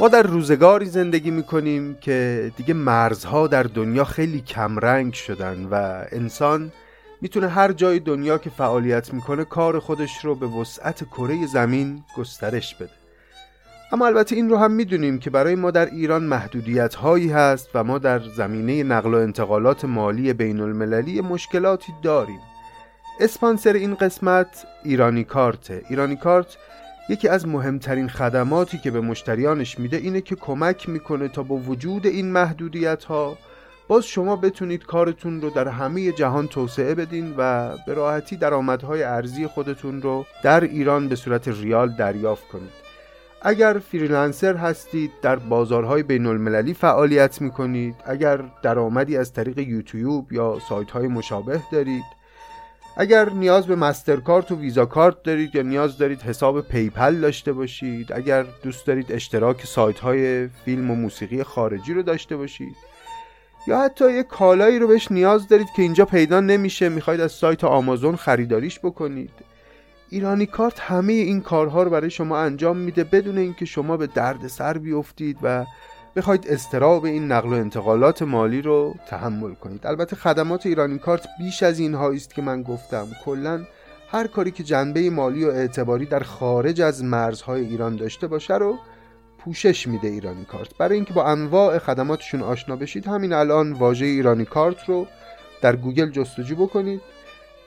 ما در روزگاری زندگی میکنیم که دیگه مرزها در دنیا خیلی کمرنگ شدن و انسان میتونه هر جای دنیا که فعالیت میکنه کار خودش رو به وسعت کره زمین گسترش بده. اما البته این رو هم میدونیم که برای ما در ایران محدودیت هایی هست و ما در زمینه نقل و انتقالات مالی بین المللی مشکلاتی داریم. اسپانسر این قسمت ایرانی کارت. ایرانی کارت یکی از مهمترین خدماتی که به مشتریانش میده اینه که کمک میکنه تا با وجود این محدودیت ها باز شما بتونید کارتون رو در همه جهان توسعه بدین و به راحتی درآمدهای ارزی خودتون رو در ایران به صورت ریال دریافت کنید. اگر فریلنسر هستید، در بازارهای بین المللی فعالیت میکنید، اگر درآمدی از طریق یوتیوب یا سایت‌های مشابه دارید، اگر نیاز به مسترکارت و ویزا کارت دارید یا نیاز دارید حساب پیپل داشته باشید، اگر دوست دارید اشتراک سایت‌های فیلم و موسیقی خارجی رو داشته باشید، یا حتی یک کالایی رو بهش نیاز دارید که اینجا پیدا نمیشه، میخواید از سایت آمازون خریداریش بکنید، ایرانی کارت همه این کارها رو برای شما انجام میده بدون اینکه شما به دردسر بیفتید و بخواید اضطراب این نقل و انتقالات مالی رو تحمل کنید. البته خدمات ایرانی کارت بیش از اینها است که من گفتم. کلاً هر کاری که جنبه مالی و اعتباری در خارج از مرزهای ایران داشته باشه رو پوشش میده ایرانی کارت. برای اینکه با انواع خدماتشون آشنا بشید، همین الان واژه ایرانی کارت رو در گوگل جستجو بکنید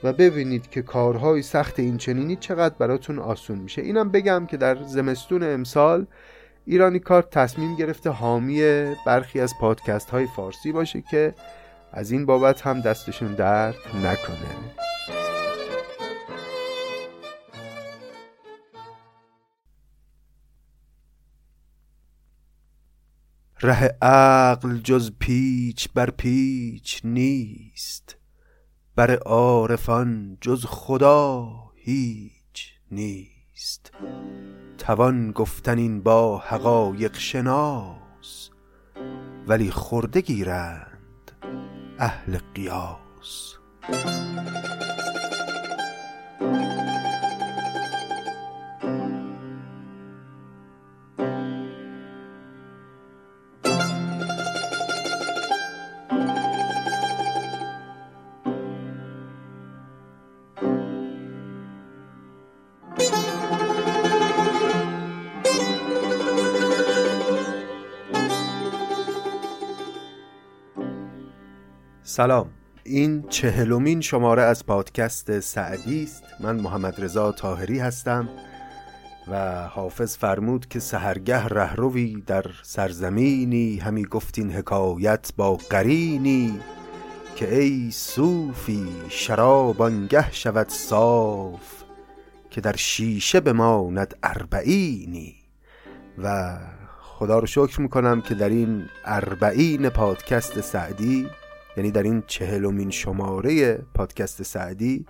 و ببینید که کارهای سخت این چنینی چقدر براتون آسون میشه. اینم بگم که در زمستون امسال ایرانی کارت تصمیم گرفته حامی برخی از پادکست های فارسی باشه که از این بابت هم دستشون درد نکنه. ره عقل جز پیچ بر پیچ نیست، بر عارفان جز خدا هیچ نیست. توان گفتن این با حقایق شناس، ولی خرده گیرند اهل قیاس. سلام، این 40مین شماره از پادکست سعدی است. من محمدرضا طاهری هستم و حافظ فرمود که سحرگه رهروی در سرزمینی، همی گفت این حکایت با قرینی، که ای صوفی شراب آنگه شود صاف، که در شیشه بماند اربعینی. و خدا رو شکر میکنم که در این 40 پادکست سعدی، یعنی در این 40مین شماره پادکست سعدی،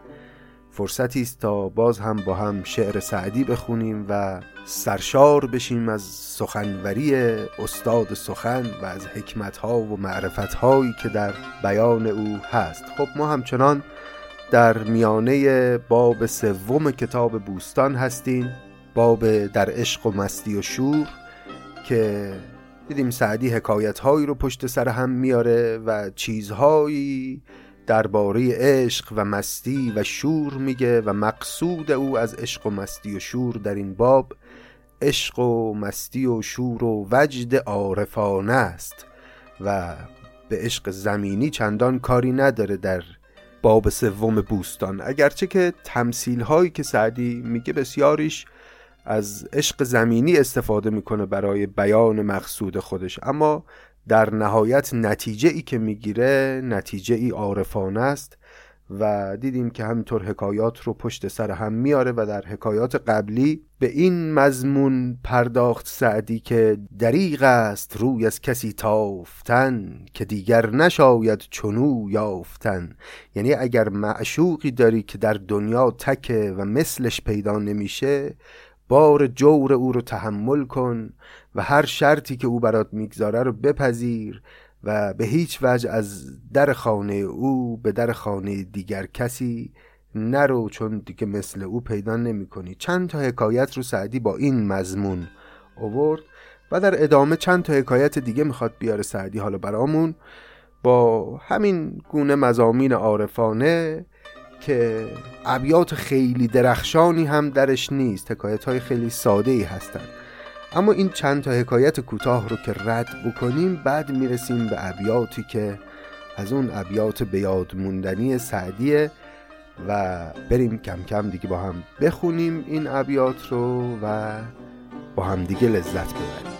فرصتی است تا باز هم با هم شعر سعدی بخونیم و سرشار بشیم از سخنوری استاد سخن و از حکمت‌ها و معرفت‌هایی که در بیان او هست. خب ما همچنان در میانه باب 3 کتاب بوستان هستیم، باب در عشق و مستی و شور، که دیدیم سعدی حکایت‌هایی رو پشت سر هم میاره و چیزهایی درباره عشق و مستی و شور میگه و مقصود او از عشق و مستی و شور در این باب عشق و مستی و شور و وجد عارفانه است و به عشق زمینی چندان کاری نداره در باب 3 بوستان. اگرچه که تمثیل‌هایی که سعدی میگه بسیاریش از عشق زمینی استفاده میکنه برای بیان مقصود خودش، اما در نهایت نتیجه ای که میگیره نتیجه ای عارفانه است و دیدیم که همینطور حکایات رو پشت سر هم میاره و در حکایات قبلی به این مضمون پرداخت سعدی که دریغ است روی از کسی تافتن، که دیگر نشاید چنو یافتن. یعنی اگر معشوقی داری که در دنیا تکه و مثلش پیدا نمیشه، بار جور او رو تحمل کن و هر شرطی که او برات میگذاره رو بپذیر و به هیچ وجه از در خانه او به در خانه دیگر کسی نرو، چون دیگه مثل او پیدا نمی کنی. چند تا حکایت رو سعدی با این مضمون آورد و در ادامه چند تا حکایت دیگه میخواد بیاره سعدی حالا برامون با همین گونه مضامین عارفانه که ابیات خیلی درخشانی هم درش نیست، حکایت‌های خیلی ساده‌ای هستن. اما این چند تا حکایت کوتاه رو که رد بکنیم بعد میرسیم به ابیاتی که از اون ابیات به یاد موندنی سعدیه و بریم کم کم دیگه با هم بخونیم این ابیات رو و با هم دیگه لذت ببریم.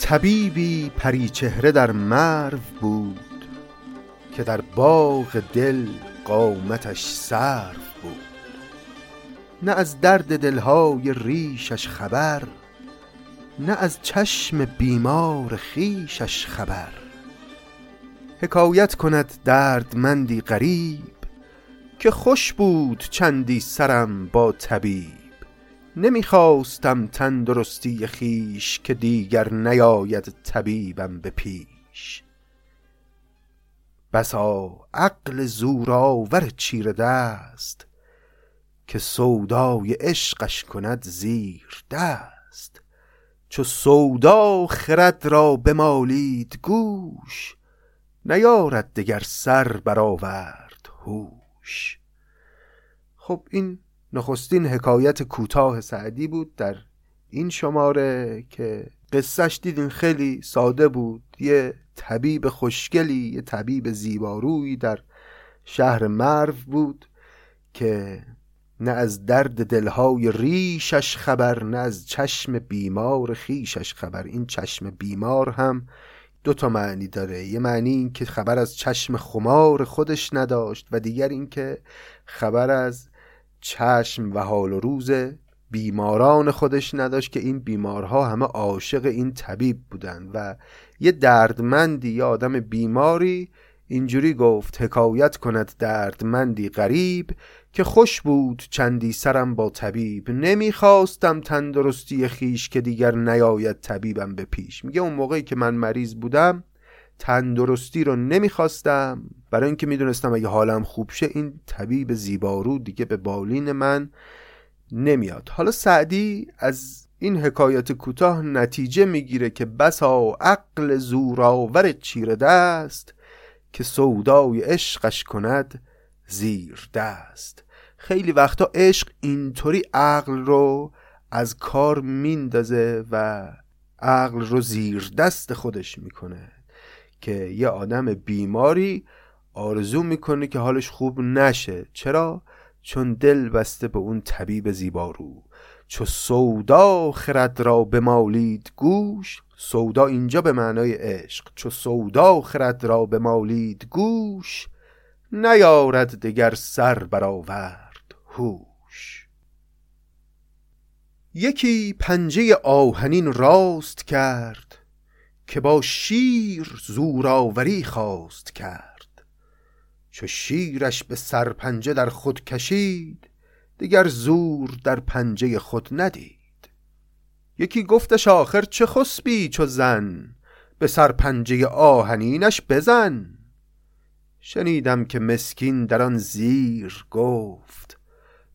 طبیبی پریچهره در مرو بود، که در باغ دل قامتش سرو بود. نه از درد دلهای ریشش خبر، نه از چشم بیمار خیشش خبر. حکایت کند دردمندی غریب، که خوش بود چندی سرم با طبیب. نمیخواستم تندرستی خیش، که دیگر نیاید طبیبم به پیش. بسا عقل زورآور چیره دست، که سودای عشقش کند زیر دست. چو سودا خرد را بمالید گوش، نیارد دگر سر برآورد هوش. خب این نخستین حکایت کوتاه سعدی بود در این شماره که قصهش دیدین خیلی ساده بود. یه طبیب خوشگلی، یه طبیب زیبارویی در شهر مرو بود که نه از درد دلهای ریشش خبر، نه از چشم بیمار خیشش خبر. این چشم بیمار هم دو تا معنی داره، یه معنی این که خبر از چشم خمار خودش نداشت و دیگر این که خبر از چشم و حال و روز بیماران خودش نداشت که این بیمارها همه عاشق این طبیب بودند. و یه دردمندی، یه آدم بیماری اینجوری گفت: حکایت کند دردمندی غریب، که خوش بود چندی سرم با طبیب. نمیخواستم تندرستی خیش، که دیگر نیاید طبیبم به پیش. میگه اون موقعی که من مریض بودم تندرستی رو نمیخواستم، برای اینکه میدونستم اگه حالم خوب شه این طبیب زیبارو دیگه به بالین من نمیاد. حالا سعدی از این حکایت کوتاه نتیجه میگیره که بسا عقل زورآور چیره دست، که سودای عشقش کند زیر دست. خیلی وقتا عشق اینطوری عقل رو از کار میندازه و عقل رو زیر دست خودش میکنه، که یه آدم بیماری آرزو میکنه که حالش خوب نشه. چرا؟ چون دل بسته به اون طبیب زیبارو. چو سودا خرد را بمالید گوش، سودا اینجا به معنای عشق. چو سودا خرد را بمالید گوش، نیارد دگر سر برآورد هوش. یکی پنجه آهنین راست کرد، که با شیر زورآوری خواست کرد. چو شیرش به سرپنجه در خود کشید، دیگر زور در پنجه خود ندید. یکی گفتش آخر چه خسبی چو زن، به سرپنجه آهنینش بزن. شنیدم که مسکین در آن زیر گفت،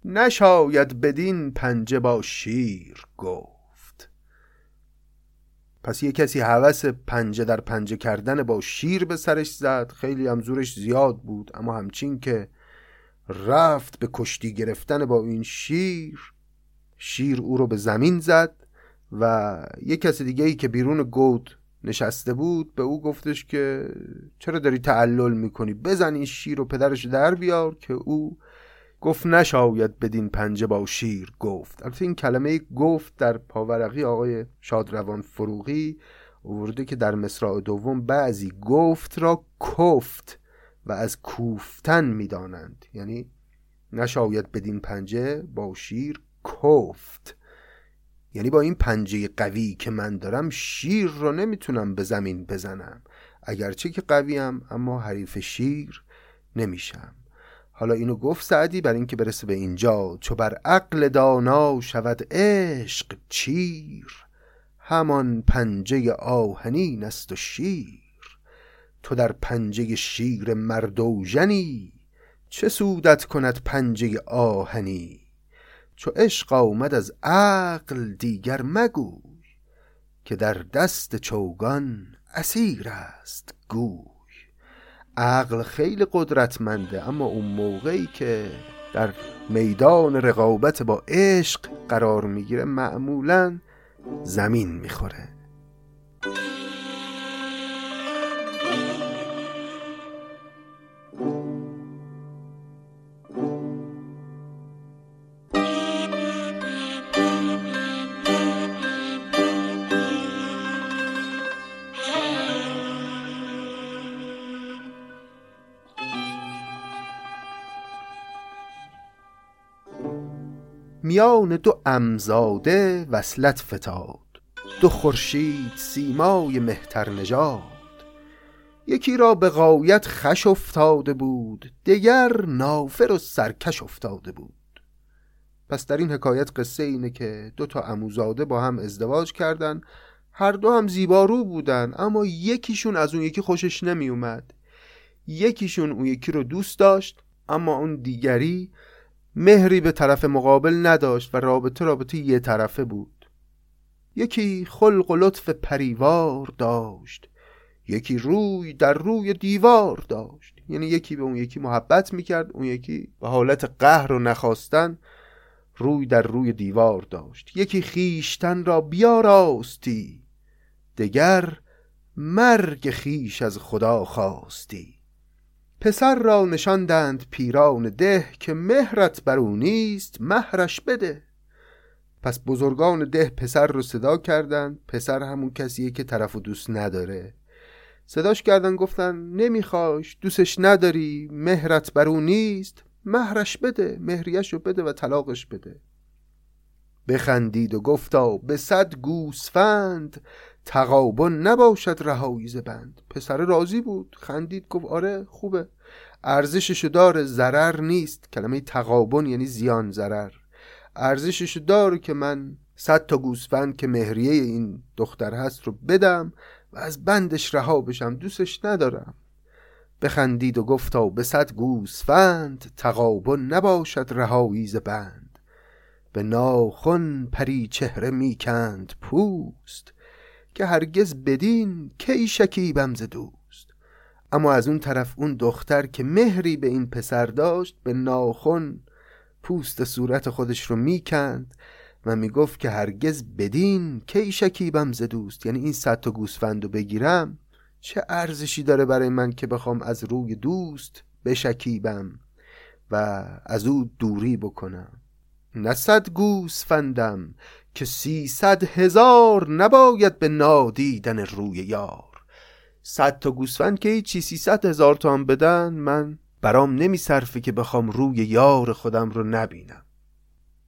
نشاید بدین پنجه با شیر گفت. پس یه کسی هوس پنجه در پنجه کردن با شیر به سرش زد، خیلی هم زورش زیاد بود، اما همچین که رفت به کشتی گرفتن با این شیر، شیر او رو به زمین زد. و یه کسی دیگه ای که بیرون گود نشسته بود به او گفتش که چرا داری تعلل میکنی، بزن این شیر رو پدرش در بیار. که او گفت نشاید بدین پنجه با شیر گفت. البته این کلمه گفت در پاورقی آقای شادروان فروغی آورده که در مصرع دوم بعضی گفت را کفت و از کوفتن میدانند، یعنی نشاید بدین پنجه با شیر کفت. یعنی با این پنجه قوی که من دارم شیر رو نمیتونم به زمین بزنم، اگرچه که قویم اما حریف شیر نمیشم. حالا اینو گفت سعدی برای اینکه برسه به اینجا. چو بر عقل دانا شود عشق چیر، همان پنجه آهنین است و شیر. تو در پنجه شیر مردوژنی، چه سودت کند پنجه آهنی. چو عشق آمد از عقل دیگر مگوی، که در دست چوگان اسیر است گوی. عقل خیلی قدرتمنده، اما اون موقعی که در میدان رقابت با عشق قرار میگیره معمولاً زمین میخوره. میان دو عمزاده وصلت فتاد، دو خورشید سیمای مهتر نژاد. یکی را به غایت خوش افتاده بود، دگر نافر و سرکش افتاده بود. پس در این حکایت قصه اینه که دو تا عموزاده با هم ازدواج کردن، هر دو هم زیبارو بودن، اما یکیشون از اون یکی خوشش نمی اومد. یکیشون اون یکی رو دوست داشت، اما اون دیگری مهری به طرف مقابل نداشت و رابطه یه طرفه بود. یکی خلق و لطف پریوار داشت، یکی روی در روی دیوار داشت. یعنی یکی به اون یکی محبت میکرد، اون یکی به حالت قهر و نخواستن روی در روی دیوار داشت. یکی خیشتن را بیاراستی، دگر مرگ خیش از خدا خواستی. پسر را نشاندند پیران ده، که مهرت بر او نیست مهرش بده. پس بزرگان ده پسر رو صدا کردند. پسر همون کسیه که طرفو دوست نداره. صداش کردن گفتن نمیخواش، دوستش نداری، مهرت بر او نیست، مهرش بده، مهریشو بده و طلاقش بده. بخندید و گفتا به 100 گوسفند، تقابل نباشد رهایی ز بند. پسر راضی بود، خندید، گفت آره خوبه، ارزششو داره، ضرر نیست. کلمه تقابل یعنی زیان، ضرر. ارزششو داره که من 100 تا گوسفند که مهریه این دختر هست رو بدم و از بندش رها بشم، دوستش ندارم. بخندید و گفتا به 100 گوسفند، تقابل نباشد رهایی ز بند. به ناخن پری چهره میکند پوست، که هرگز بدین کی شکیبم ز دوست. اما از اون طرف اون دختر که مهری به این پسر داشت، به ناخن پوست صورت خودش رو میکند و میگفت که هرگز بدین کی شکیبم ز دوست. یعنی این 100 تا گوسفند رو بگیرم چه ارزشی داره برای من که بخوام از روی دوست بشکیبم و از او دوری بکنم. نه 100 گوسفندم که 300,000 نباید به نادیدن روی یار. 100 تا گوسفند که هیچی، 300,000 تا هم بدن من برام نمی صرفه که بخوام روی یار خودم رو نبینم.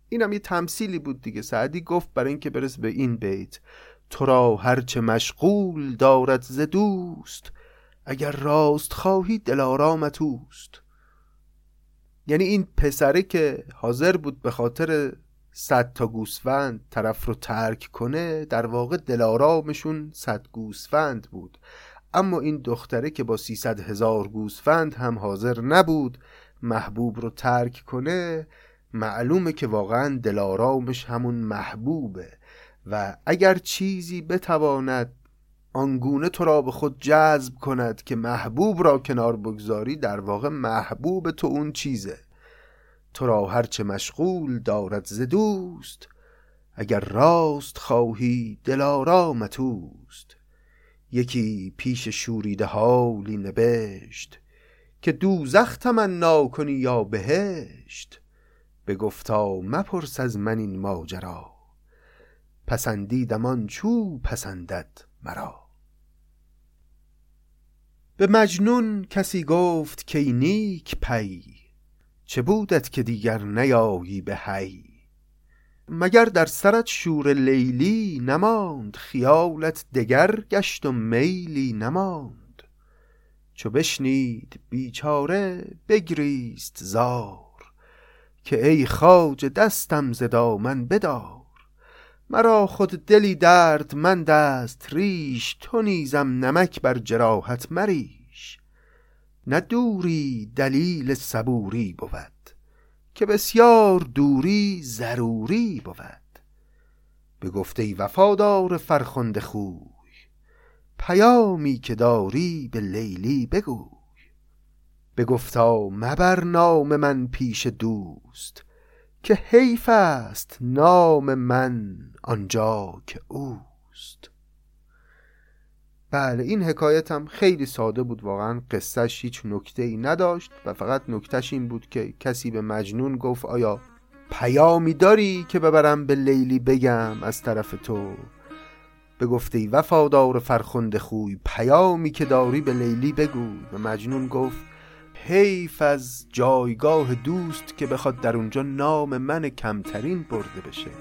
اینم یه تمثیلی بود دیگه. سعدی گفت برای این که برس به این بیت، تو را هرچه مشغول دارد ز دوست، اگر راست خواهی دلارامت اوست. یعنی این پسره که حاضر بود به خاطر 100 تا گوسفند طرف رو ترک کنه، در واقع دلارامشون 100 گوسفند بود. اما این دختره که با 300,000 گوسفند هم حاضر نبود محبوب رو ترک کنه، معلومه که واقعا دلارامش همون محبوبه. و اگر چیزی بتواند آنگونه تو را به خود جذب کند که محبوب را کنار بگذاری، در واقع محبوب تو اون چیزه. تو را هرچه مشغول دارد ز دوست، اگر راست خواهی دلارام توست. یکی پیش شوریده حالی نبشت، که دوزخ تمنا کنی یا بهشت. بگفتا مپرس از من این ماجرا، پسندیدم آن چو پسندد مرا. به مجنون کسی گفت که نیک پی، چه بودت که دیگر نیایی به هی. مگر در سرت شور لیلی نماند؟ خیالت دگر گشت و میلی نماند. چو بشنید بیچاره بگریست زار، که ای خواجه دستم ز دامن بدار. مرا خود دلی درد من دست ریش، تو نیزم نمک بر جراحت مریش. نه دوری دلیل صبوری بود، که بسیار دوری ضروری بود. به گفته وفادار فرخنده خوی، پیامی که داری به لیلی بگوی. به گفتا مبر نام من پیش دوست، که حیف است نام من آنجا که اوست. بله، این حکایت هم خیلی ساده بود واقعا، قصهش هیچ نکته‌ای نداشت و فقط نکتهش این بود که کسی به مجنون گفت آیا پیامی داری که ببرم به لیلی بگم از طرف تو؟ به گفته وفادار فرخنده خوی، پیامی که داری به لیلی بگو. و مجنون گفت حیف از جایگاه دوست که بخواد در اونجا نام من کمترین برده بشه.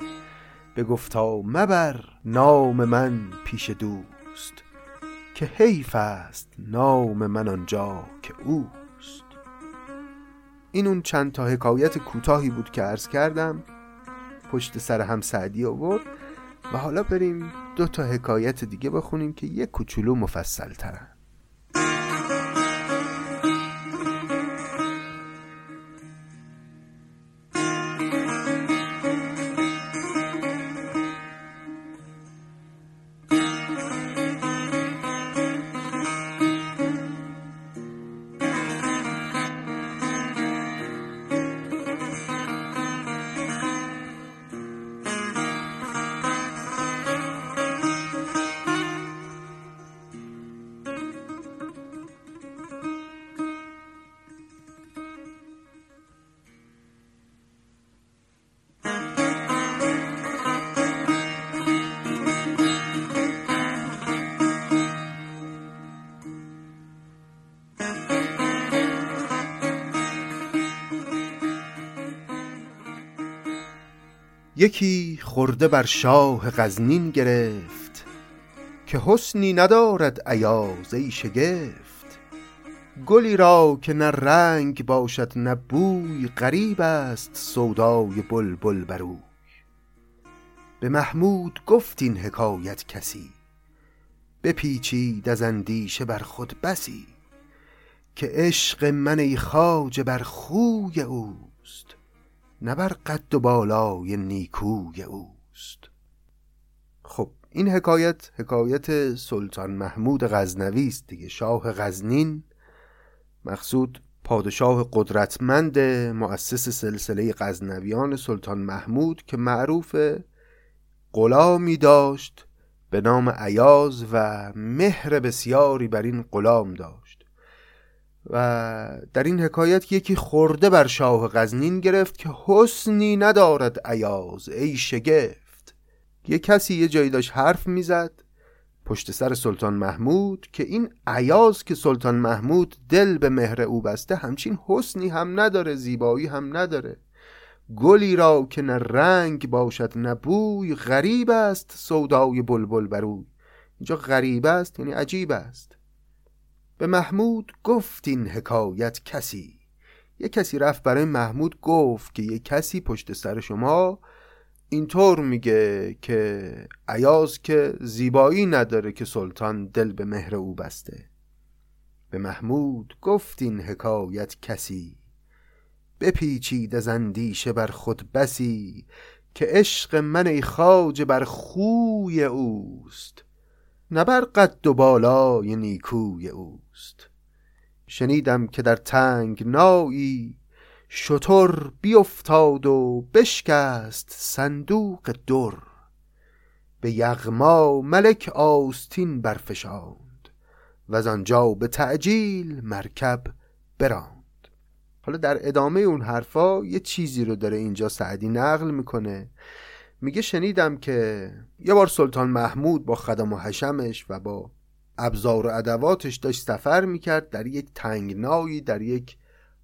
به گفتا مبر نام من پیش دوست، که حیف است نام من آنجا که اوست. این اون چند تا حکایت کوتاهی بود که عرض کردم، پشت سر هم سعدی آورد و حالا بریم دو تا حکایت دیگه بخونیم که یک کوچولو مفصل ترن. یکی خرده بر شاه غزنین گرفت، که حسنی ندارد ایاز ای شگفت. گلی را که نه رنگ باشد نه بوی، غریب است سودای بلبل بروی. به محمود گفت این حکایت کسی، بپیچید از اندیشه بر خود بسی. که عشق من ای خواجه بر خوی اوست، نه بر قد و بالای نیکوی اوست. خب این حکایت سلطان محمود غزنوی است دیگه، شاه غزنین، مقصود پادشاه قدرتمند مؤسس سلسله غزنویان سلطان محمود، که معروف غلامی داشت به نام ایاز و مهر بسیاری بر این غلام داشت. و در این حکایت یکی خرده بر شاه غزنین گرفت، که حسنی ندارد ایاز ای شگفت. یک کسی یه جایی داشت حرف میزد پشت سر سلطان محمود، که این ایاز که سلطان محمود دل به مهر او بسته همچین حسنی هم نداره، زیبایی هم نداره. گلی را که نه رنگ باشد نه بوی، غریب است سودای بلبل بروی. اینجا غریب است یعنی عجیب است. به محمود گفت این حکایت کسی، یک کسی رفت برای محمود گفت که یک کسی پشت سر شما اینطور میگه که ایاز که زیبایی نداره که سلطان دل به مهر او بسته. به محمود گفت این حکایت کسی، بپیچید از اندیشه بر خود بسی. که عشق من ای خواجه بر خوی اوست، نه بر قد و بالای نیکوی اوست. شنیدم که در تنگنایی شتر بیفتاد و بشکست صندوق در. به یغما ملک آستین برفشاند، و از آنجا به تعجیل مرکب براند. حالا در ادامه اون حرفا یه چیزی رو داره اینجا سعدی نقل میکنه، میگه شنیدم که یه بار سلطان محمود با خدم و حشمش و با ابزار و ادواتش داشت سفر میکرد در یک تنگنایی، در یک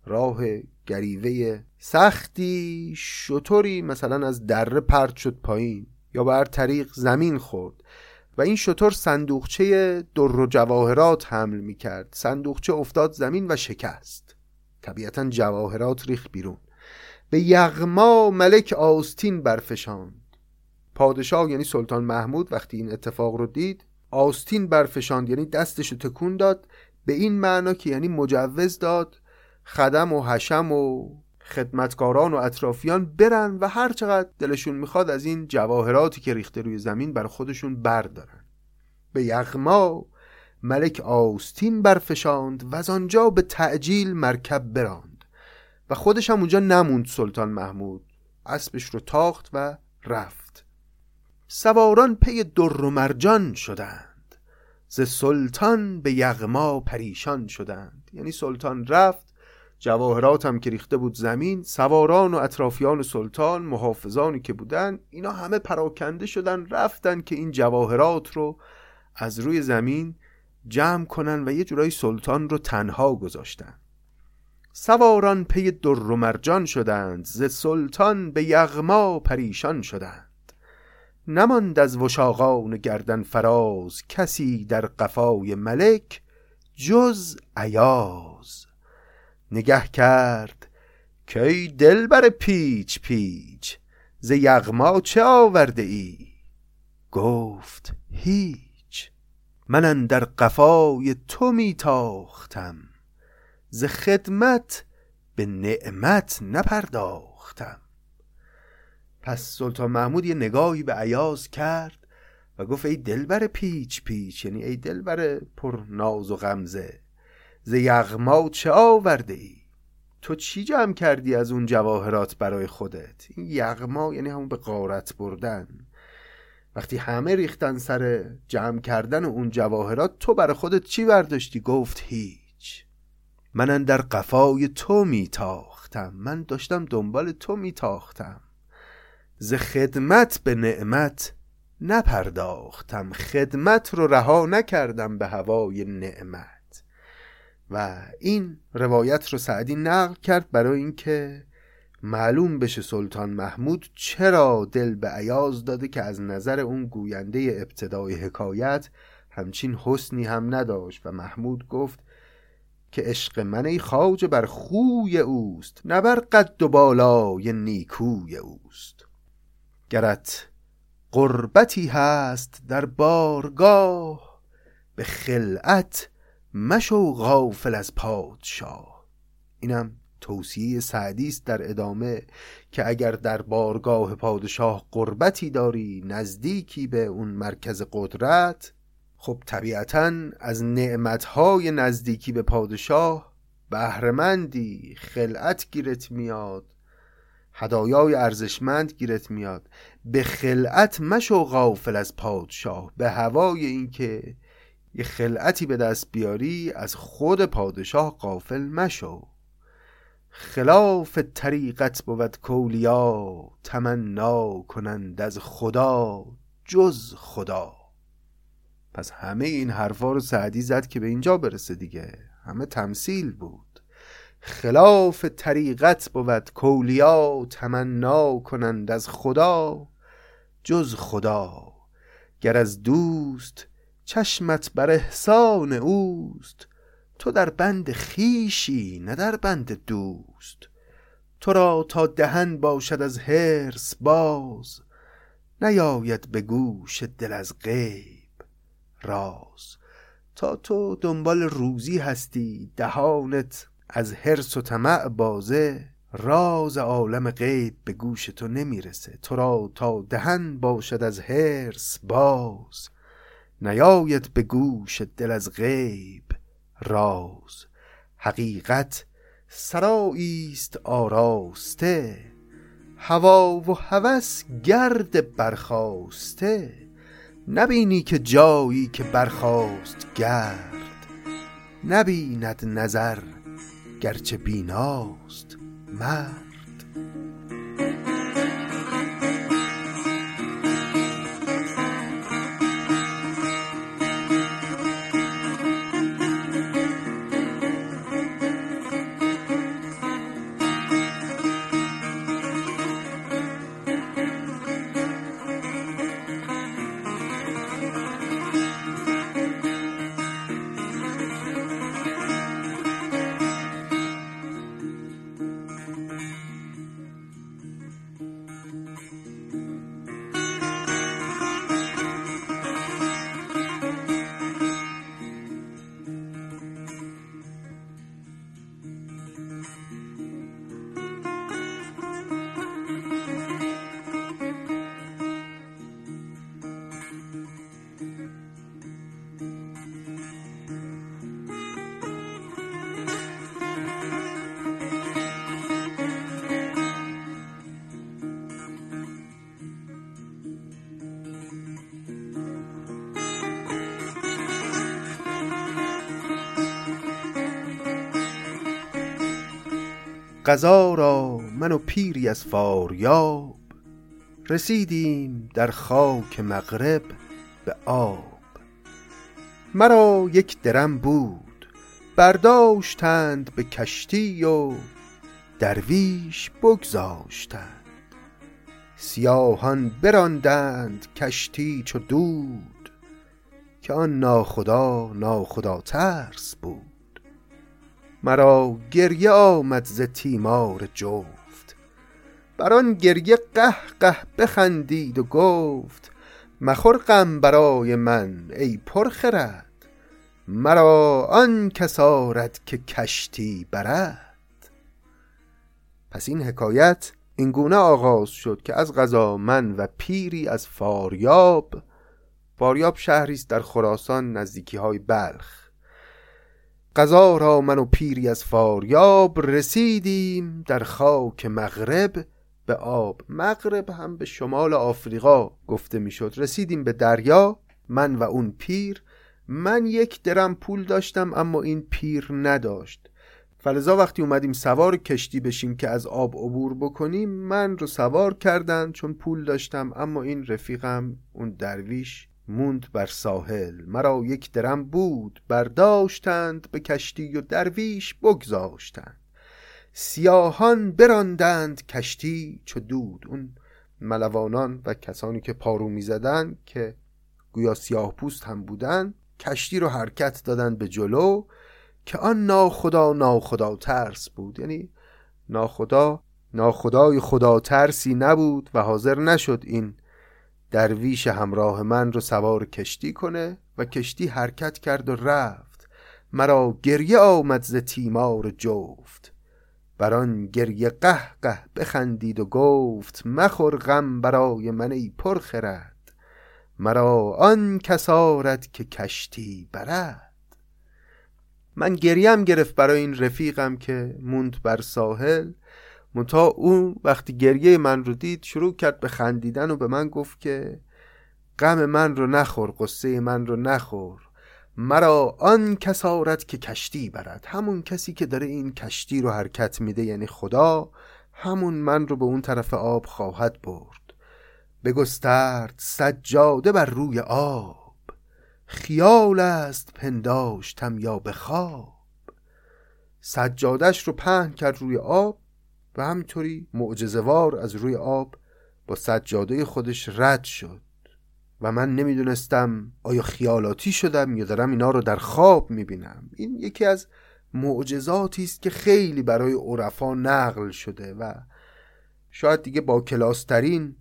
راه گریوه سختی شتری مثلا از دره پرت شد پایین یا بر طریق زمین خورد و این شتر صندوقچه در و جواهرات حمل می کرد. صندوقچه افتاد زمین و شکست، طبیعتا جواهرات ریخت بیرون. به یغما ملک آستین برفشاند. پادشاه یعنی سلطان محمود وقتی این اتفاق رو دید آستین برفشاند یعنی دستشو تکون داد، به این معنا که یعنی مجوز داد خدم و حشم و خدمتکاران و اطرافیان برن و هر چقدر دلشون میخواد از این جواهراتی که ریخته روی زمین برای خودشون بردارن. به یغما ملک آستین برفشاند و از آنجا به تعجیل مرکب براند و خودش هم اونجا نموند. سلطان محمود اسبش رو تاخت و رفت. سواران پی در و مرجان شدند، ز سلطان به یغما پریشان شدند. یعنی سلطان رفت، جواهرات هم که ریخته بود زمین، سواران و اطرافیان سلطان، محافظانی که بودن، اینا همه پراکنده شدن رفتن که این جواهرات رو از روی زمین جمع کنن و یه جورایی سلطان رو تنها گذاشتن. سواران پی در و مرجان شدند، ز سلطان به یغما پریشان شدند. نماند از وشاقان گردن فراز، کسی در قفای ملک جز ایاز. نگه کرد که دلبر پیچ پیچ، ز یغما چه آورده ای؟ گفت هیچ. من اندر قفای تو می تاختم، ز خدمت به نعمت نپرداختم. پس سلطان محمود یه نگاهی به ایاز کرد و گفت ای دلبر پیچ پیچ، یعنی ای دلبر پر ناز و غمزه، ز یغما چه آورده ای؟ تو چی جمع کردی از اون جواهرات برای خودت؟ این یغما یعنی همون به غارت بردن. وقتی همه ریختن سر جمع کردن اون جواهرات، تو برای خودت چی برداشتی؟ گفت هیچ. من اندر قفای تو میتاختم، من داشتم دنبال تو میتاختم. ز خدمت به نعمت نپرداختم، خدمت رو رها نکردم به هوای نعمت. و این روایت رو سعدی نقل کرد برای اینکه معلوم بشه سلطان محمود چرا دل به ایاز داده که از نظر اون گوینده ابتدای حکایت همچین حسنی هم نداشت. و محمود گفت که عشق من ای خواجه بر خوی اوست، نه بر قد و بالای نیکوی اوست. گرت قربتی هست در بارگاه، به خلعت مشو غافل از پادشاه. اینم توصیه سعدی است در ادامه که اگر در بارگاه پادشاه قربتی داری، نزدیکی به اون مرکز قدرت، خب طبیعتاً از نعمتهای نزدیکی به پادشاه بهره‌مندی، خلعت گیرت میاد، هدایای ارزشمند گیرت میاد. به خلعت مشو غافل از پادشاه، به هوای این که یه خلعتی به دست بیاری از خود پادشاه غافل مشو. خلاف طریقت بود کولیا، تمنا کنند از خدا جز خدا. پس همه این حرفا رو سعدی زد که به اینجا برسه دیگه، همه تمثیل بود. خلاف طریقت بود کولیا، تمنا کنند از خدا جز خدا. گر از دوست چشمت بر احسان اوست، تو در بند خیشی نه در بند دوست. تو را تا دهن باشد از حرص باز، نیاید به گوش دل از غیب راز. تا تو دنبال روزی هستی، دهانت از حرص و طمع بازه، راز عالم غیب به گوش تو نمیرسه. تو را تا دهن باشد از حرص باز، نیاید به گوش دل از غیب راز. حقیقت سراییست آراسته، هوا و هوس گرد برخاسته. نبینی که جایی که برخاست گرد، نبیند نظر گرچه بیناست مرد. قضا را من و پیری از فاریاب، رسیدیم در خاک مغرب به آب. مرا یک درم بود، برداشتند به کشتی و درویش بگذاشتند. سیاهان براندند کشتی چو دود، که آن ناخدا ترس بود. مرا گریه آمد ز تیمار جفت، بران گریه قه قه بخندید و گفت: مخور غم برای من ای پرخرد، مرا آن کس آرد که کشتی برد. پس این حکایت اینگونه آغاز شد که از قضا من و پیری از فاریاب. فاریاب شهریست در خراسان نزدیکی های بلخ. قضا را من و پیری از فاریاب، رسیدیم در خاک مغرب به آب. مغرب هم به شمال آفریقا گفته می شد. رسیدیم به دریا، من و اون پیر. من یک درم پول داشتم اما این پیر نداشت، فلذا وقتی اومدیم سوار کشتی بشیم که از آب عبور بکنیم، من رو سوار کردن چون پول داشتم، اما این رفیقم اون درویش موند بر ساحل. مرا یک درم بود، برداشتند به کشتی و درویش بگذاشتند. سیاهان براندند کشتی چو دود. اون ملوانان و کسانی که پارو می زدن که گویا سیاه پوست هم بودن، کشتی رو حرکت دادن به جلو، که آن ناخدا ترس بود. یعنی ناخدای خدا ترسی نبود و حاضر نشد این درویش همراه من رو سوار کشتی کنه و کشتی حرکت کرد و رفت. مرا گریه آمد ز تیمار جفت، بران گریه قه قه بخندید و گفت: مخور غم برای من ای پرخرد، مرا آن کس آرد که کشتی برد. من گریم گرفت برای این رفیقم که موند بر ساحل. منتها اون وقتی گریه من رو دید شروع کرد به خندیدن و به من گفت که غم من رو نخور، قصه من رو نخور، مرا آن کس آرد که کشتی برد. همون کسی که داره این کشتی رو حرکت میده یعنی خدا، همون من رو به اون طرف آب خواهد برد. بگسترد سجاده بر روی آب، خیال است پنداشتم یا به خواب. سجادش رو پهن کرد روی آب و همینطوری معجزه‌وار از روی آب با سجاده خودش رد شد و من نمیدونستم آیا خیالاتی شدم یا دارم اینا رو در خواب میبینم. این یکی از معجزاتی است که خیلی برای عرفا نقل شده و شاید دیگه با کلاسترین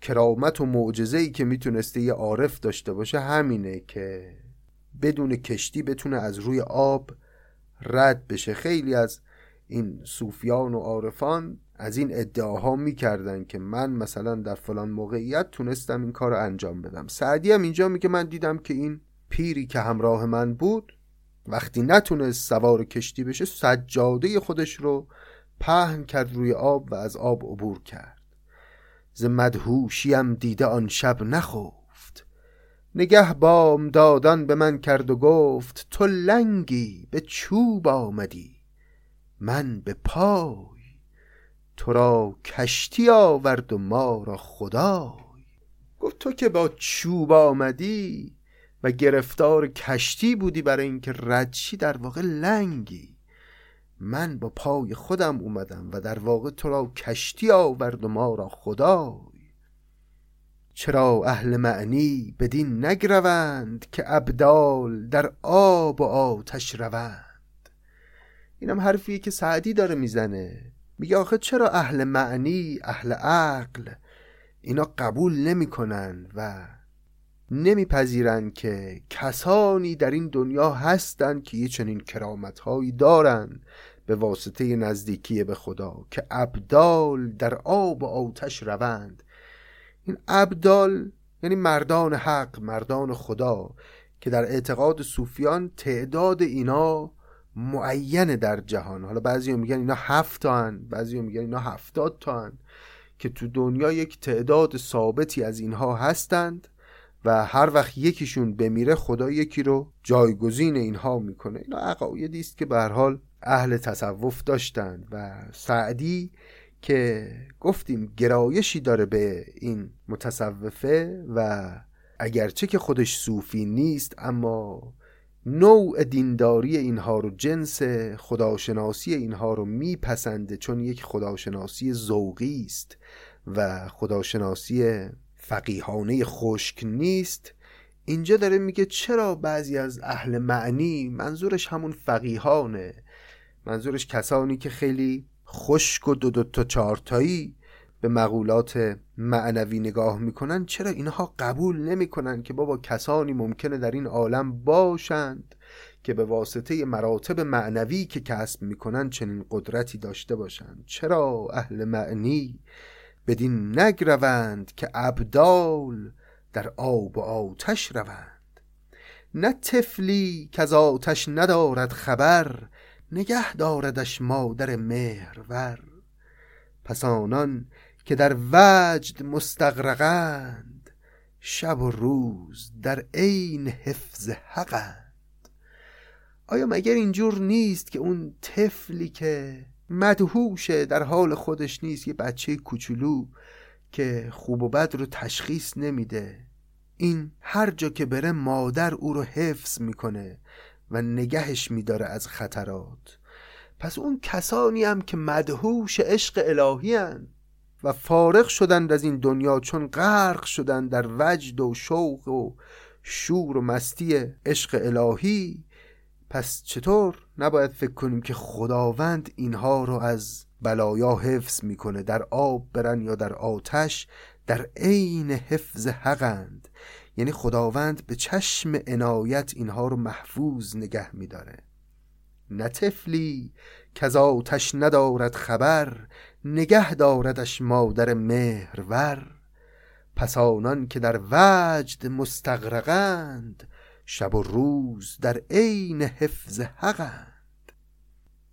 کرامت و معجزه‌ای که میتونسته یه عارف داشته باشه همینه که بدون کشتی بتونه از روی آب رد بشه. خیلی از این صوفیان و عارفان از این ادعاها میکردن که من مثلا در فلان موقعیت تونستم این کار رو انجام بدم. سعدی هم اینجا میگه من دیدم که این پیری که همراه من بود وقتی نتونست سوار کشتی بشه، سجاده خودش رو پهن کرد روی آب و از آب عبور کرد. ز مدهوشیم دیده آن شب نخفت، نگه بامدادان به من کرد و گفت: تو لنگی به چوب آمدی من به پای، تو را کشتی آورد و ما را خدای. گفت تو که با چوب آمدی و گرفتار کشتی بودی برای اینکه ردشی، در واقع لنگی. من با پای خودم اومدم و در واقع تو را کشتی آورد و ما را خدای. چرا اهل معنی بدین نگروند، که ابدال در آب و آتش روند. اینم حرفیه که سعدی داره میزنه، میگه آخه چرا اهل معنی، اهل عقل اینا قبول نمی کنن و نمیپذیرن که کسانی در این دنیا هستند که یه چنین کرامت‌هایی دارن به واسطه نزدیکی به خدا، که ابدال در آب و آتش روند. این ابدال یعنی مردان حق، مردان خدا، که در اعتقاد صوفیان تعداد اینا معینه در جهان. حالا بعضی میگن اینا 7 تان، بعضی میگن اینا 70 تان، که تو دنیا یک تعداد ثابتی از اینها هستند و هر وقت یکیشون بمیره خدا یکی رو جایگزین اینها میکنه. اینا عقایدی است که به هر حال اهل تصوف داشتند و سعدی که گفتیم گرایشی داره به این متصوفه و اگرچه که خودش صوفی نیست اما نوع دینداری اینها رو، جنس خداشناسی اینها رو میپسنده، چون یک خداشناسی ذوقی است و خداشناسی فقیهانه خشک نیست. اینجا داره میگه چرا بعضی از اهل معنی، منظورش همون فقیهانه، منظورش کسانی که خیلی خشک و دو تا چارتایی به مقولات معنوی نگاه میکنن، چرا اینها قبول نمیکنن که بابا کسانی ممکنه در این عالم باشند که به واسطه مراتب معنوی که کسب میکنن چنین قدرتی داشته باشند؟ چرا اهل معنی بدین نگروند که ابدال در آب و آتش روند؟ نه طفلی که از آتش ندارد خبر، نگه داردش مادر مهرور. پس آنان که در وجد مستغرقند، شب و روز در عین حفظ حقند. آیا مگر اینجور نیست که اون طفلی که مدهوشه، در حال خودش نیست، یه بچه کوچولو که خوب و بد رو تشخیص نمیده، این هر جا که بره مادر او رو حفظ میکنه و نگهش میداره از خطرات؟ پس اون کسانی هم که مدهوش عشق الهی هن و فارغ شدند از این دنیا، چون غرق شدند در وجد و شوق و شور و مستی عشق الهی، پس چطور نباید فکر کنیم که خداوند اینها رو از بلایا حفظ میکنه؟ در آب برن یا در آتش، در عین حفظ حقند. یعنی خداوند به چشم عنایت اینها رو محفوظ نگه میداره. نه طفلی کز آتش ندارد خبر، نگه داردش مادر مهرور. پس آنان که در وجد مستغرقند، شب و روز در عین حفظ حقند.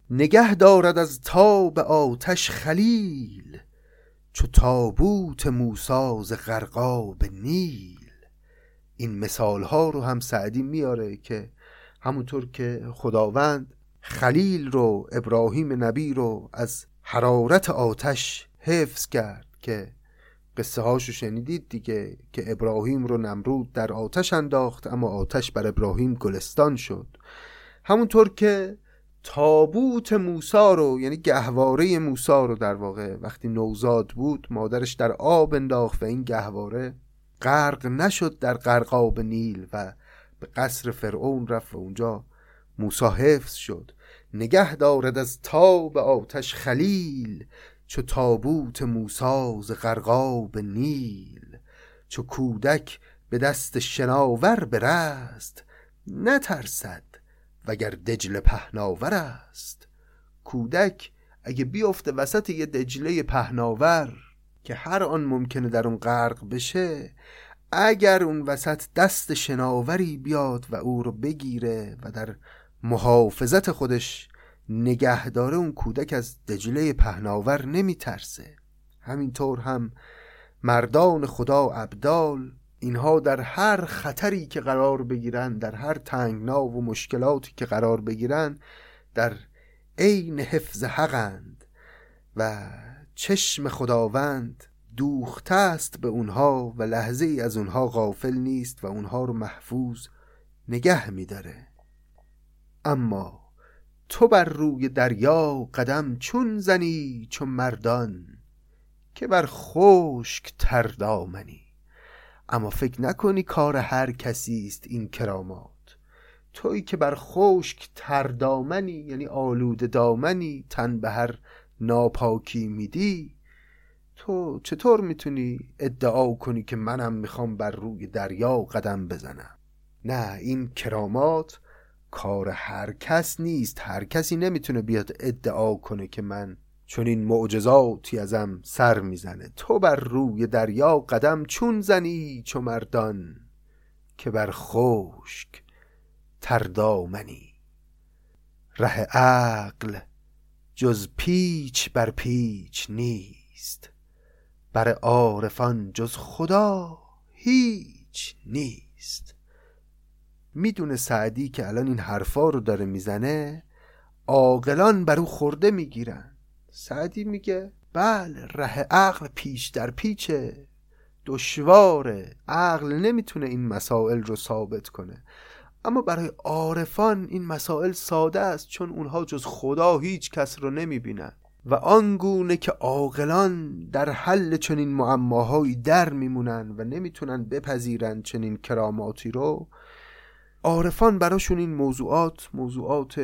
نگه دارد از تاب آتش خلیل، چو تابوت موسی ز غرقاب نیل. این مثال ها رو هم سعدی میاره که همونطور که خداوند خلیل رو، ابراهیم نبی رو، از حرارت آتش حفظ کرد که قصه هاشو شنیدید دیگه، که ابراهیم رو نمرود در آتش انداخت اما آتش بر ابراهیم گلستان شد، همونطور که تابوت موسی رو، یعنی گهواره موسی رو در واقع وقتی نوزاد بود مادرش در آب انداخت و این گهواره غرق نشد در غرقاب نیل و به قصر فرعون رفت و اونجا موسی حفظ شد. نگه دارد از تاب آتش خلیل، چو تابوت موسی ز غرقاب نیل. چو کودک به دست شناور برست، نترسد وگر دجله پهناور است. کودک اگه بیفته وسط یه دجله پهناور که هر آن ممکنه در اون غرق بشه، اگر اون وسط دست شناوری بیاد و او رو بگیره و در محافظت خودش نگه داره، اون کودک از دجله پهناور نمی ترسه. همینطور هم مردان خدا ابدال، اینها در هر خطری که قرار بگیرن، در هر تنگنا و مشکلاتی که قرار بگیرن، در عین حفظ حقند و چشم خداوند دوخته است به اونها و لحظه ای از اونها غافل نیست و اونها رو محفوظ نگه می‌داره. اما تو بر روی دریا قدم چون زنی، چون مردان که بر خشک تر دامنی. اما فکر نکنی کار هر کسی است این کرامات. تویی که بر خشک تر دامنی، یعنی آلوده دامنی، تن به هر ناپاکی میدی، تو چطور میتونی ادعا کنی که منم میخوام بر روی دریا قدم بزنم؟ نه، این کرامات کار هر کس نیست. هر کسی نمیتونه بیاد ادعا کنه که من چون این معجزاتی ازم سر میزنه. تو بر روی دریا قدم چون زنی، چون مردان که بر خشک تر دامنی. ره عقل جز پیچ بر پیچ نیست، بر عارفان جز خدا هیچ نیست. میدونه سعدی که الان این حرفا رو داره میزنه، عاقلان بر او خورده میگیرند. سعدی میگه بله، ره عقل پیش در پیچه، دشواره، عقل نمیتونه این مسائل رو ثابت کنه، اما برای عارفان این مسائل ساده است، چون اونها جز خدا هیچ کس رو نمیبینن و آنگونه که عاقلان در حل چنین معماهایی در میمونن و نمیتونن بپذیرن چنین کراماتی رو، عارفان براشون این موضوعات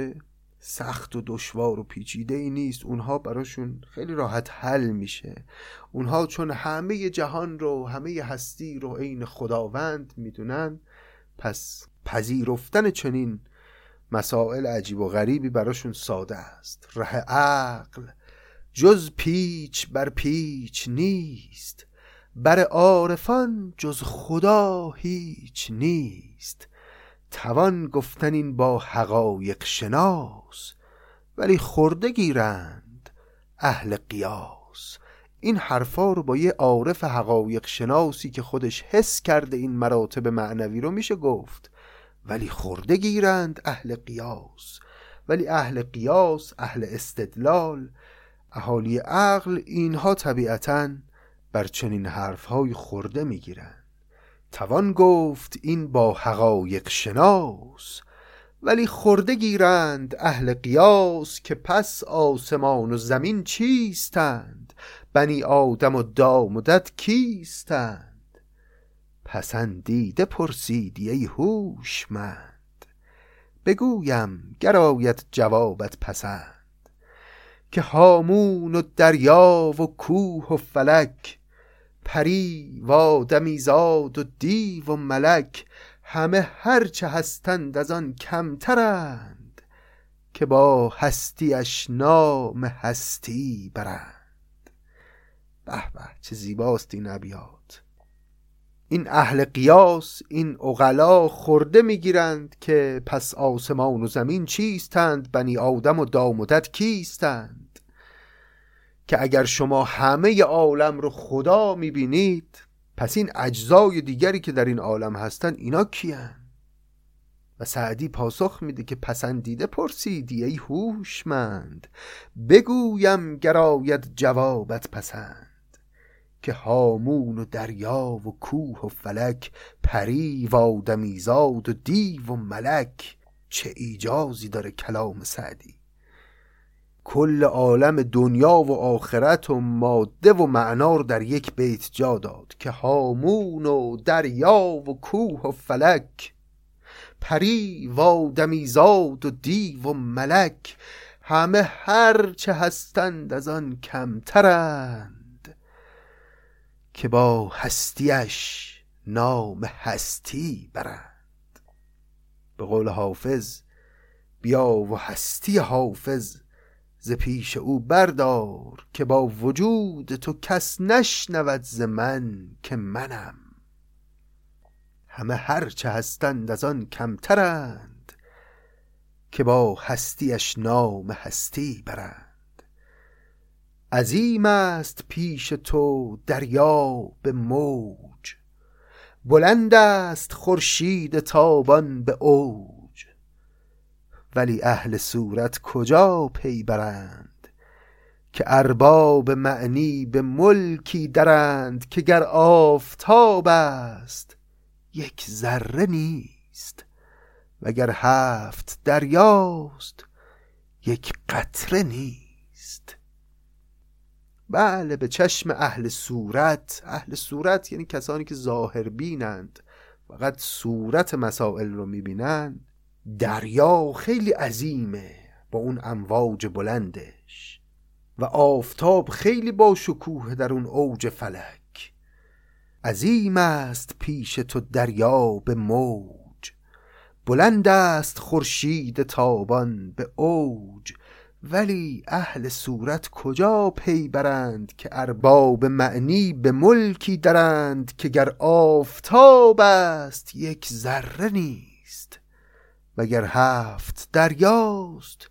سخت و دشوار و پیچیده ای نیست، اونها براشون خیلی راحت حل میشه. اونها چون همه جهان رو، همه هستی رو عین خداوند میدونن، پس پذیرفتن چنین مسائل عجیب و غریبی براشون ساده است. ره عقل جز پیچ بر پیچ نیست، بر عارفان جز خدا هیچ نیست. توان گفتن این با حقایق شناس، ولی خورده گیرند اهل قیاس. این حرفا رو با یه عارف حقایق شناسی که خودش حس کرده این مراتب معنوی رو میشه گفت، ولی خورده گیرند اهل قیاس. ولی اهل قیاس، اهل استدلال، اهالی عقل، اینها طبیعتاً بر چنین حرفهای خورده میگیرند. توان گفت این با حقایق شناس، ولی خورده گیرند اهل قیاس. که پس آسمان و زمین چیستند، بنی آدم و دامدد کیستند. پسندیده پرسیدی ای هوشمند، بگویم گر آید جوابت پسند. که هامون و دریا و کوه و فلک، پری و آدمی زاد و دیو و ملک، همه هرچه هستند از آن کمترند، که با هستیش نام هستی برند. به به، چه زیباست این ابیات. این اهل قیاس، این عقلا خورده میگیرند که پس آسمان و زمین چیستند، بنی آدم و دامدد کیستند. که اگر شما همه عالم رو خدا میبینید، پس این اجزای دیگری که در این عالم هستن اینا کیان؟ و سعدی پاسخ میده که پسندیده پرسیدی ای هوشمند، بگویم گر آید جوابت پسند. که هامون و دریا و کوه و فلک، پری و آدمی زاد و دیو و ملک. چه ایجازی داره کلام سعدی. کل عالم دنیا و آخرت و ماده و معنا رو در یک بیت جا داد. که هامون و دریا و کوه و فلک، پری و آدمی زاد و دیو و ملک، همه هر چه هستند از آن کمترند، که با هستیش نام هستی برند. به قول حافظ، بیا و هستی حافظ ز پیش او بردار. که با وجود تو کس نشنود ز من که منم، همه هرچه هستند از آن کمترند، که با هستیش نام هستی برند. عظیم است پیش تو دریا به موج، بلند است خورشید تابان به اوج. ولی اهل صورت کجا پی برند؟ که ارباب معنی به ملکی درند، که گر آفتاب است یک ذره نیست، وگر هفت دریاست یک قطره نیست. بله، به چشم اهل صورت، اهل صورت یعنی کسانی که ظاهر بینند، فقط صورت مسائل رو میبینند، دریا خیلی عظیمه با اون امواج بلندش، و آفتاب خیلی با شکوه در اون اوج فلک. عظیم است پیش تو دریا به موج، بلند است خورشید تابان به اوج. ولی اهل صورت کجا پی برند؟ که ارباب معنی به ملکی درند، که گر آفتاب است یک ذره نیست، وگر هفت دریاست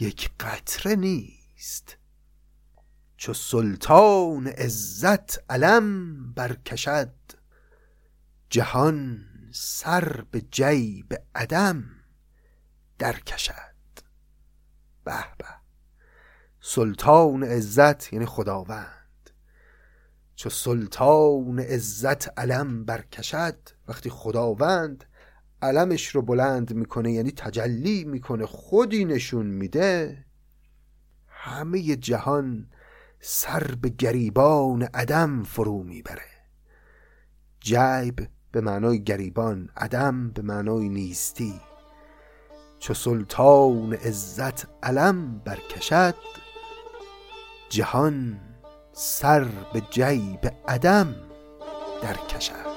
یک قطره نیست. چو سلطان عزت علم برکشد، جهان سر به جیب عدم درکشد. به به، سلطان عزت یعنی خداوند. چو سلطان عزت علم برکشد، وقتی خداوند علمش رو بلند میکنه یعنی تجلی میکنه، خودی نشون میده، همه جهان سر به گریبان عدم فرو میبره. جیب به معنای گریبان، عدم به معنای نیستی. چو سلطان عزت علم برکشد، جهان سر به جیب عدم درکشد.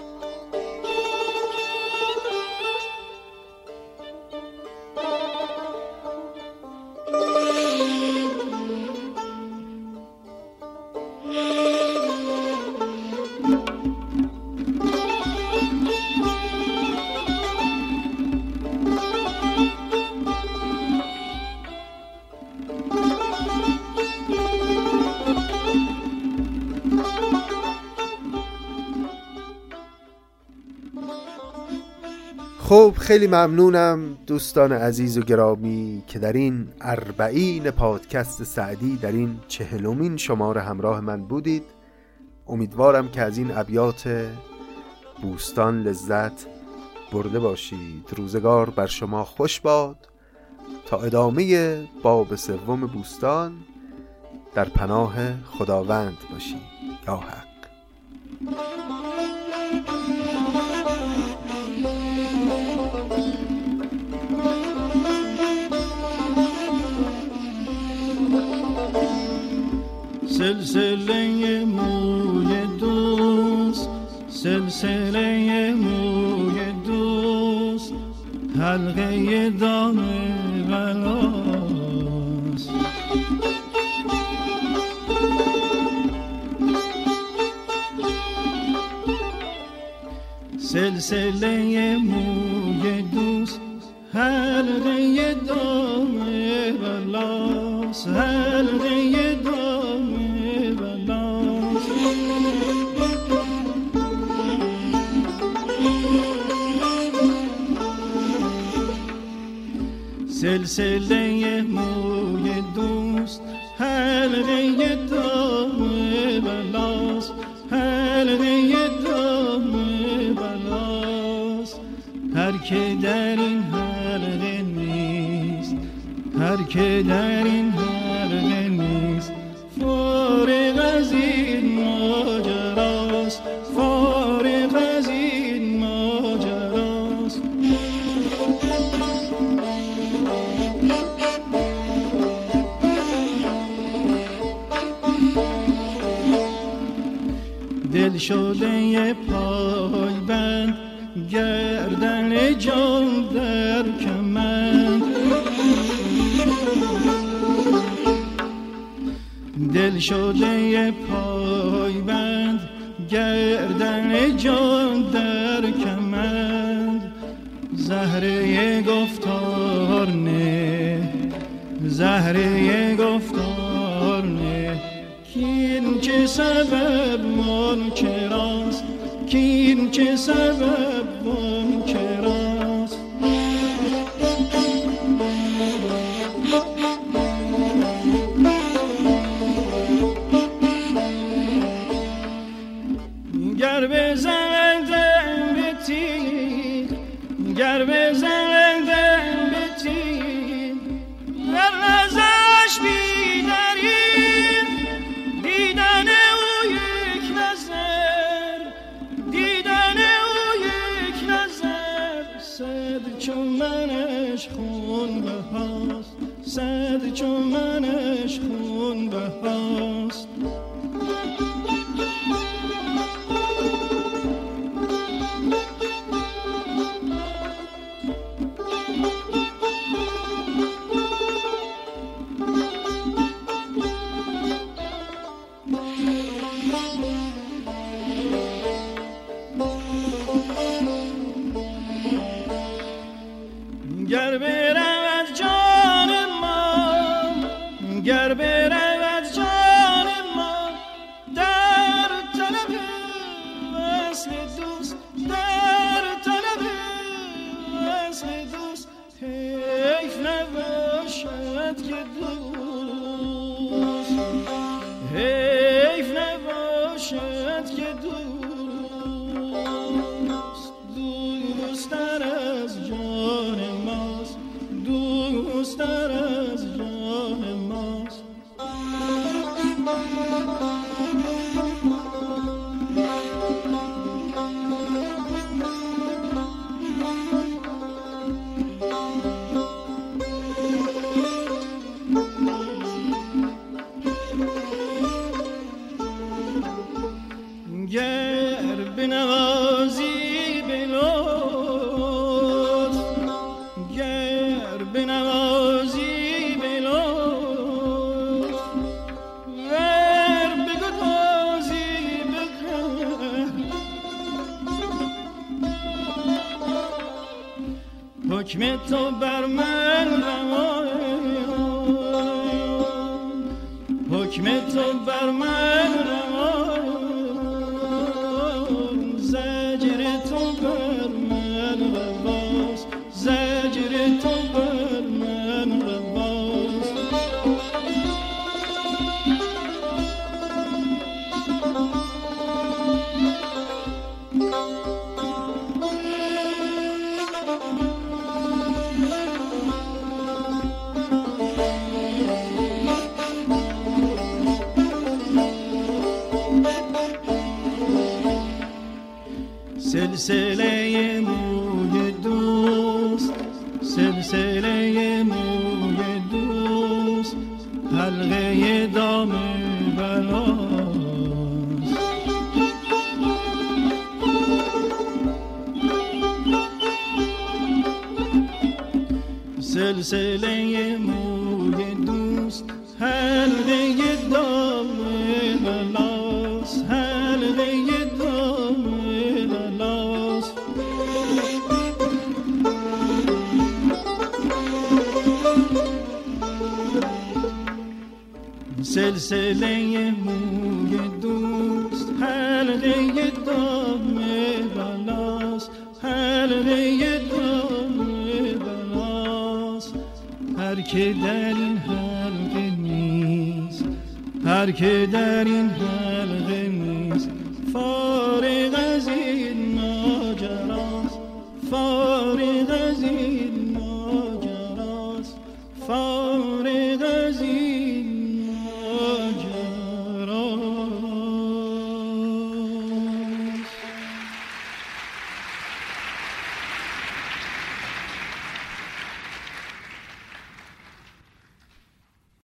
خب خیلی ممنونم دوستان عزیز و گرامی که در این 40 پادکست سعدی، در این 40 شماره همراه من بودید. امیدوارم که از این ابیات بوستان لذت برده باشید. روزگار بر شما خوش باد. تا ادامه باب 3 بوستان، در پناه خداوند باشید. یا حق. سلسله موی دوست، سلسله موی دوست، حلقه دام بلاست. سلسله موی دوست، حلقه دام بلاست، حلقه دام بلاست. سلسله موی دوست، حلقه دام بلاست، حلقه دام بلاست. هر که در این حلقه نیست، هر که در این حلقه نیست، فارغ از این ماجراست، فارغ از این ماجراست. دل شده پای بند، گردن جان در کمند. دل شده پای بند، گردن جان در کمند. زهره گفتار نه، زهره گفتار نه، کین چه سبب من چراست، کین چه سبب من چراست. گر بزندم به تیر، گر بزندم به تیر، در نظرش بیدرید. دیدن او یک نظر، دیدن او یک نظر. صد چون منش خون بهاست، صد چون منش خون بهاست. باشد که دوست، حیف نباشد که دوست، دوست تر از جان ماست، دوست تر از جان ماست. حکم تو بر من رواند، حکم تو بر من رواند، زجر تو بر من رواست، زجر تو بر من رواست. سلسله موی دوست، سلسله موی دوست، حلقه دام بلاست. سلسله موی دوست، حلقه دام بلاست، حلقه سلسله موی دوست، حلقه دام بلاست، حلقه دام بلاست. هر که در این حلقه نیست، هر که در این حلقه نیست، فارغ از این ماجراست، فارغ از این ماجراست، فارغ از این